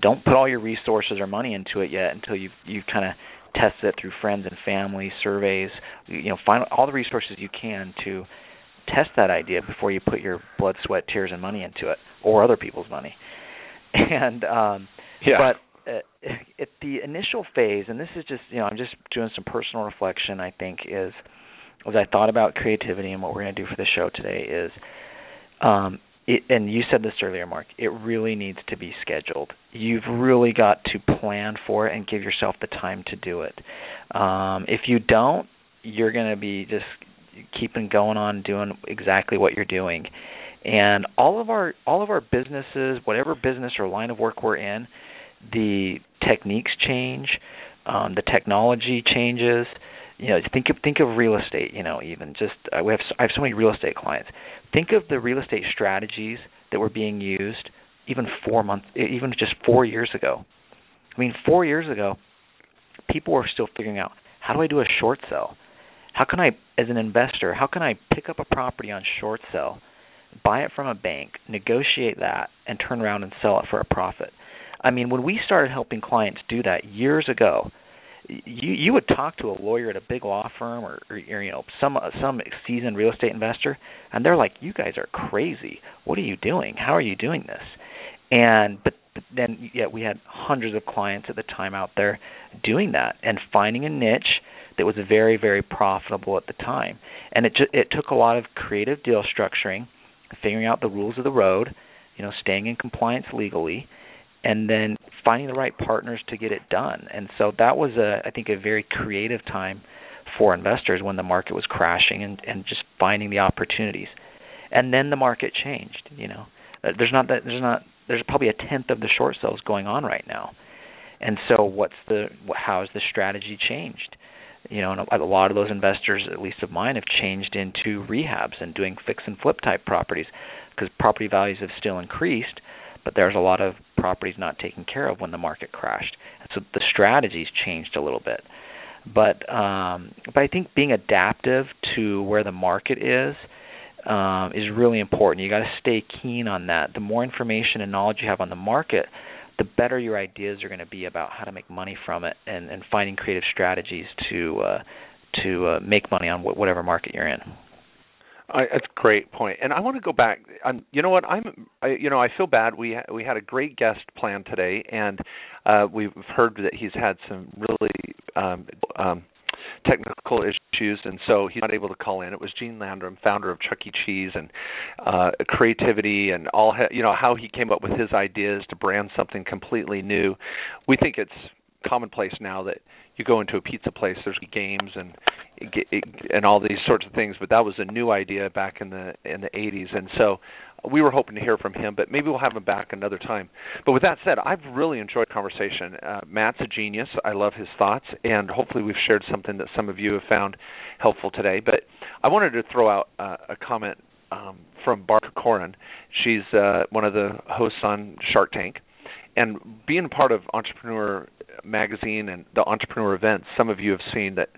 don't put all your resources or money into it yet until you've kind of tested it through friends and family, surveys. You know, find all the resources you can to test that idea before you put your blood, sweat, tears, and money into it, or other people's money. And but at the initial phase, and this is just, you know, I'm just doing some personal reflection, I think, is as I thought about creativity and what we're going to do for the show today is, and you said this earlier, Mark, it really needs to be scheduled. You've really got to plan for it and give yourself the time to do it. If you don't, you're going to be just keeping going on doing exactly what you're doing. And all of our businesses, whatever business or line of work we're in, the techniques change, the technology changes. You know, think of real estate. You know, even just I have so many real estate clients. Think of the real estate strategies that were being used even just 4 years ago. I mean, 4 years ago, people were still figuring out, how do I do a short sell? How can I, as an investor, how can I pick up a property on short sell, buy it from a bank, negotiate that, and turn around and sell it for a profit? I mean, when we started helping clients do that years ago, you would talk to a lawyer at a big law firm or you know, some seasoned real estate investor, and they're like, "You guys are crazy. What are you doing? How are you doing this?" And but then we had hundreds of clients at the time out there doing that and finding a niche that was very, very profitable at the time. And it took a lot of creative deal structuring, figuring out the rules of the road, you know, staying in compliance legally, and then finding the right partners to get it done. And so that was, I think, a very creative time for investors when the market was crashing and just finding the opportunities. And then the market changed. You know, there's probably a tenth of the short sales going on right now. And so how has the strategy changed? You know, and a lot of those investors, at least of mine, have changed into rehabs and doing fix and flip type properties because property values have still increased, but there's a lot of properties not taken care of when the market crashed. So the strategies changed a little bit. But I think being adaptive to where the market is really important. You got to stay keen on that. The more information and knowledge you have on the market, the better your ideas are going to be about how to make money from it and finding creative strategies to make money on whatever market you're in. That's a great point. And I want to go back. You know what? I feel bad. We had a great guest planned today, and we've heard that he's had some really technical issues, and so he's not able to call in. It was Gene Landrum, founder of Chuck E. Cheese, and creativity and all, you know, how he came up with his ideas to brand something completely new. We think it's commonplace now that you go into a pizza place, there's games and all these sorts of things, but that was a new idea back in the 80s. And so we were hoping to hear from him, but maybe we'll have him back another time. But with that said, I've really enjoyed the conversation. Matt's a genius. I love his thoughts, and hopefully we've shared something that some of you have found helpful today. But I wanted to throw out a comment from Barbara Corcoran. She's one of the hosts on Shark Tank. And being part of Entrepreneur Magazine and the Entrepreneur events, some of you have seen that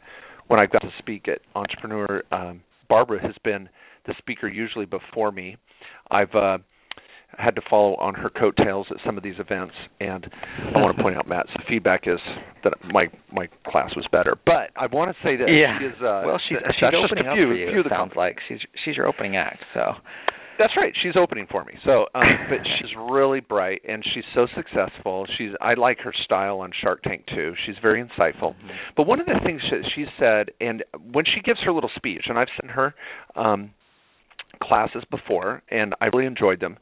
when I've got to speak at Entrepreneur, Barbara has been the speaker usually before me. I've had to follow on her coattails at some of these events, and I want to point out, Matt's feedback is that my class was better. But I want to say that she is she's opening up for you. It sounds like she's your opening act, so. That's right. She's opening for me. So, but she's really bright, and she's so successful. I like her style on Shark Tank too. She's very insightful. Mm-hmm. But one of the things she said, and when she gives her little speech, and I've sent her classes before, and I really enjoyed them.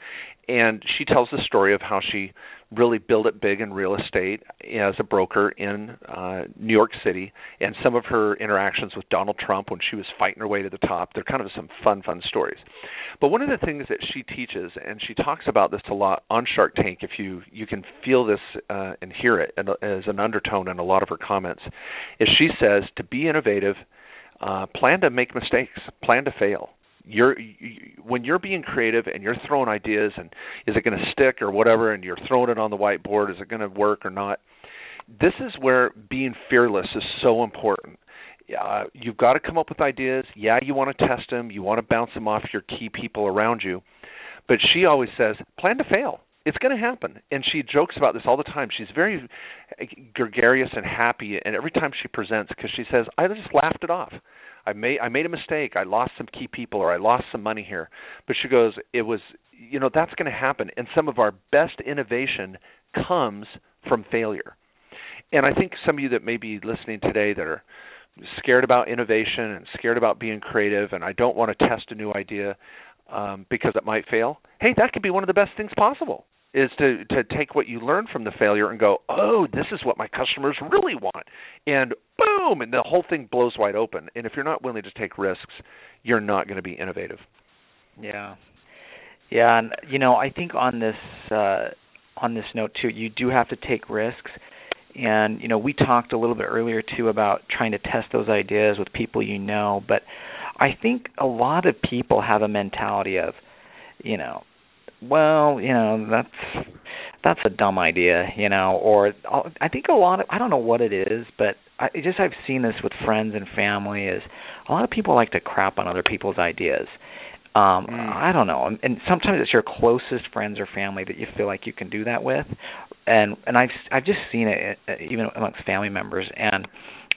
And she tells the story of how she really built it big in real estate as a broker in New York City, and some of her interactions with Donald Trump when she was fighting her way to the top. They're kind of some fun stories. But one of the things that she teaches, and she talks about this a lot on Shark Tank, if you can feel this and hear it as an undertone in a lot of her comments, is she says to be innovative, plan to make mistakes, plan to fail. When you're being creative and you're throwing ideas and is it going to stick or whatever, and you're throwing it on the whiteboard, is it going to work or not? This is where being fearless is so important. You've got to come up with ideas. Yeah, you want to test them. You want to bounce them off your key people around you. But she always says, plan to fail. It's going to happen. And she jokes about this all the time. She's very gregarious and happy, and every time she presents, because she says, I just laughed it off. I made a mistake. I lost some key people, or I lost some money here. But she goes, that's going to happen. And some of our best innovation comes from failure. And I think some of you that may be listening today that are scared about innovation and scared about being creative, and I don't want to test a new idea because it might fail. Hey, that could be one of the best things possible, is to take what you learn from the failure and go, oh, this is what my customers really want. And boom, and the whole thing blows wide open. And if you're not willing to take risks, you're not going to be innovative. Yeah. Yeah, and, I think on this note, too, you do have to take risks. And, we talked a little bit earlier, too, about trying to test those ideas with people but I think a lot of people have a mentality of, that's a dumb idea, or I think a lot of, I don't know what it is, but I've seen this with friends and family, is a lot of people like to crap on other people's ideas. I don't know. And sometimes it's your closest friends or family that you feel like you can do that with. And I've just seen it even amongst family members. And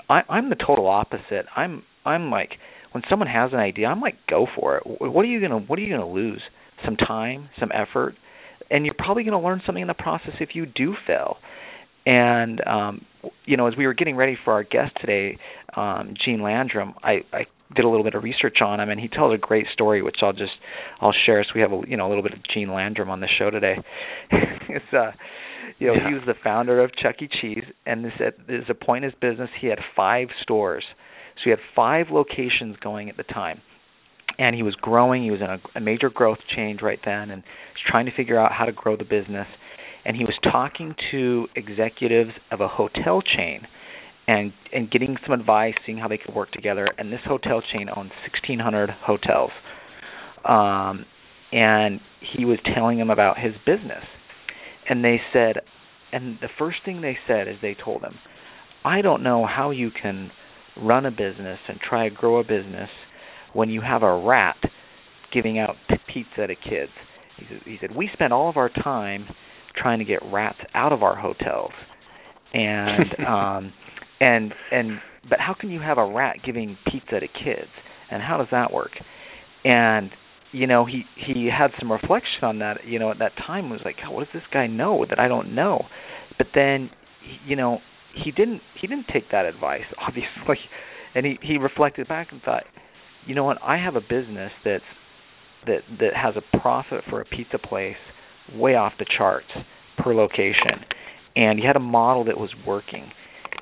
I'm the total opposite. I'm like, when someone has an idea, I'm like, go for it. What are you gonna lose? Some time, some effort, and you're probably going to learn something in the process if you do fail. And, as we were getting ready for our guest today, Gene Landrum, I did a little bit of research on him, and he tells a great story, which I'll share. So we have a little bit of Gene Landrum on the show today. He was the founder of Chuck E. Cheese, and this is a point in his business. He had 5 stores. So he had 5 locations going at the time. And he was growing. He was in a major growth change right then, and was trying to figure out how to grow the business. And he was talking to executives of a hotel chain, and getting some advice, seeing how they could work together. And this hotel chain owned 1,600 hotels. And he was telling them about his business. And they said, and the first thing they said is they told him, I don't know how you can run a business and try to grow a business when you have a rat giving out pizza to kids. He said, we spend all of our time trying to get rats out of our hotels, but how can you have a rat giving pizza to kids, and how does that work? And he had some reflection on that. At that time, it was like, what does this guy know that I don't know? But then, he didn't take that advice, obviously, and he reflected back and thought, you know what? I have a business that has a profit for a pizza place way off the charts per location, and he had a model that was working.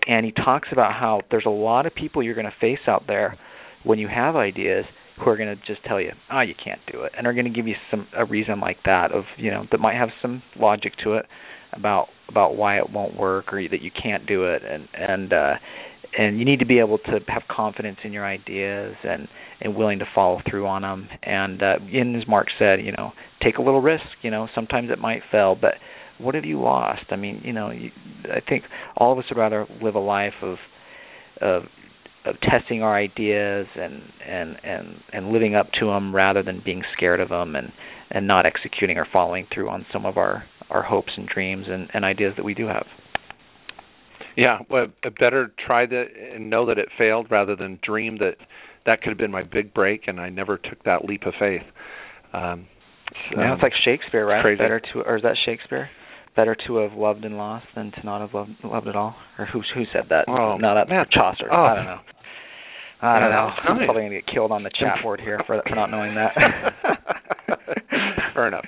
And he talks about how there's a lot of people you're going to face out there when you have ideas who are going to just tell you, oh, you can't do it, and are going to give you a reason like that of that might have some logic to it about why it won't work or that you can't do it, and you need to be able to have confidence in your ideas and willing to follow through on them. And as Mark said, take a little risk. Sometimes it might fail, but what have you lost? I mean, I think all of us would rather live a life of testing our ideas and living up to them rather than being scared of them and not executing or following through on some of our hopes and dreams and ideas that we do have. Yeah, well, better try that and know that it failed rather than dream that could have been my big break and I never took that leap of faith. It's like Shakespeare, right? Crazy. Or is that Shakespeare? Better to have loved and lost than to not have loved at all. Or who said that? Oh, no, that's Matt Chaucer. Oh. I don't know. I don't know. I'm probably going to get killed on the chat board here for not knowing that. Fair enough.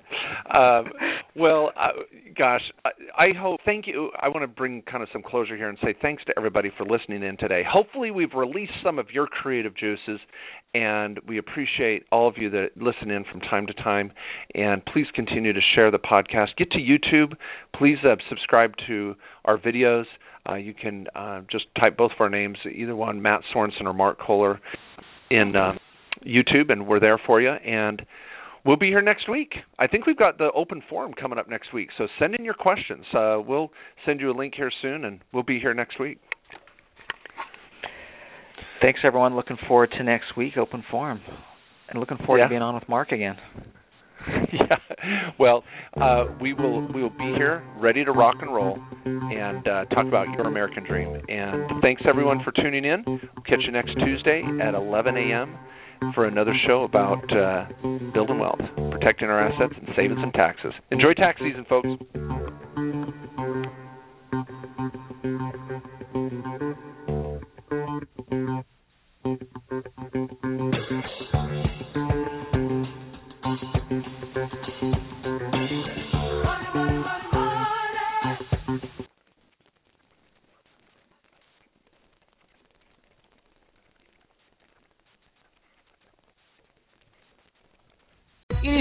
Well, gosh, I hope – thank you. I want to bring kind of some closure here and say thanks to everybody for listening in today. Hopefully we've released some of your creative juices, and we appreciate all of you that listen in from time to time. And please continue to share the podcast. Get to YouTube. Please subscribe to our videos. You can just type both of our names, either one, Matt Sorensen or Mark Kohler, in YouTube, and we're there for you. And we'll be here next week. I think we've got the open forum coming up next week, so send in your questions. We'll send you a link here soon, and we'll be here next week. Thanks, everyone. Looking forward to next week, open forum, and looking forward to being on with Mark again. We will be here ready to rock and roll and talk about your American dream. And thanks, everyone, for tuning in. We'll catch you next Tuesday at 11 a.m. for another show about building wealth, protecting our assets, and saving some taxes. Enjoy tax season, folks.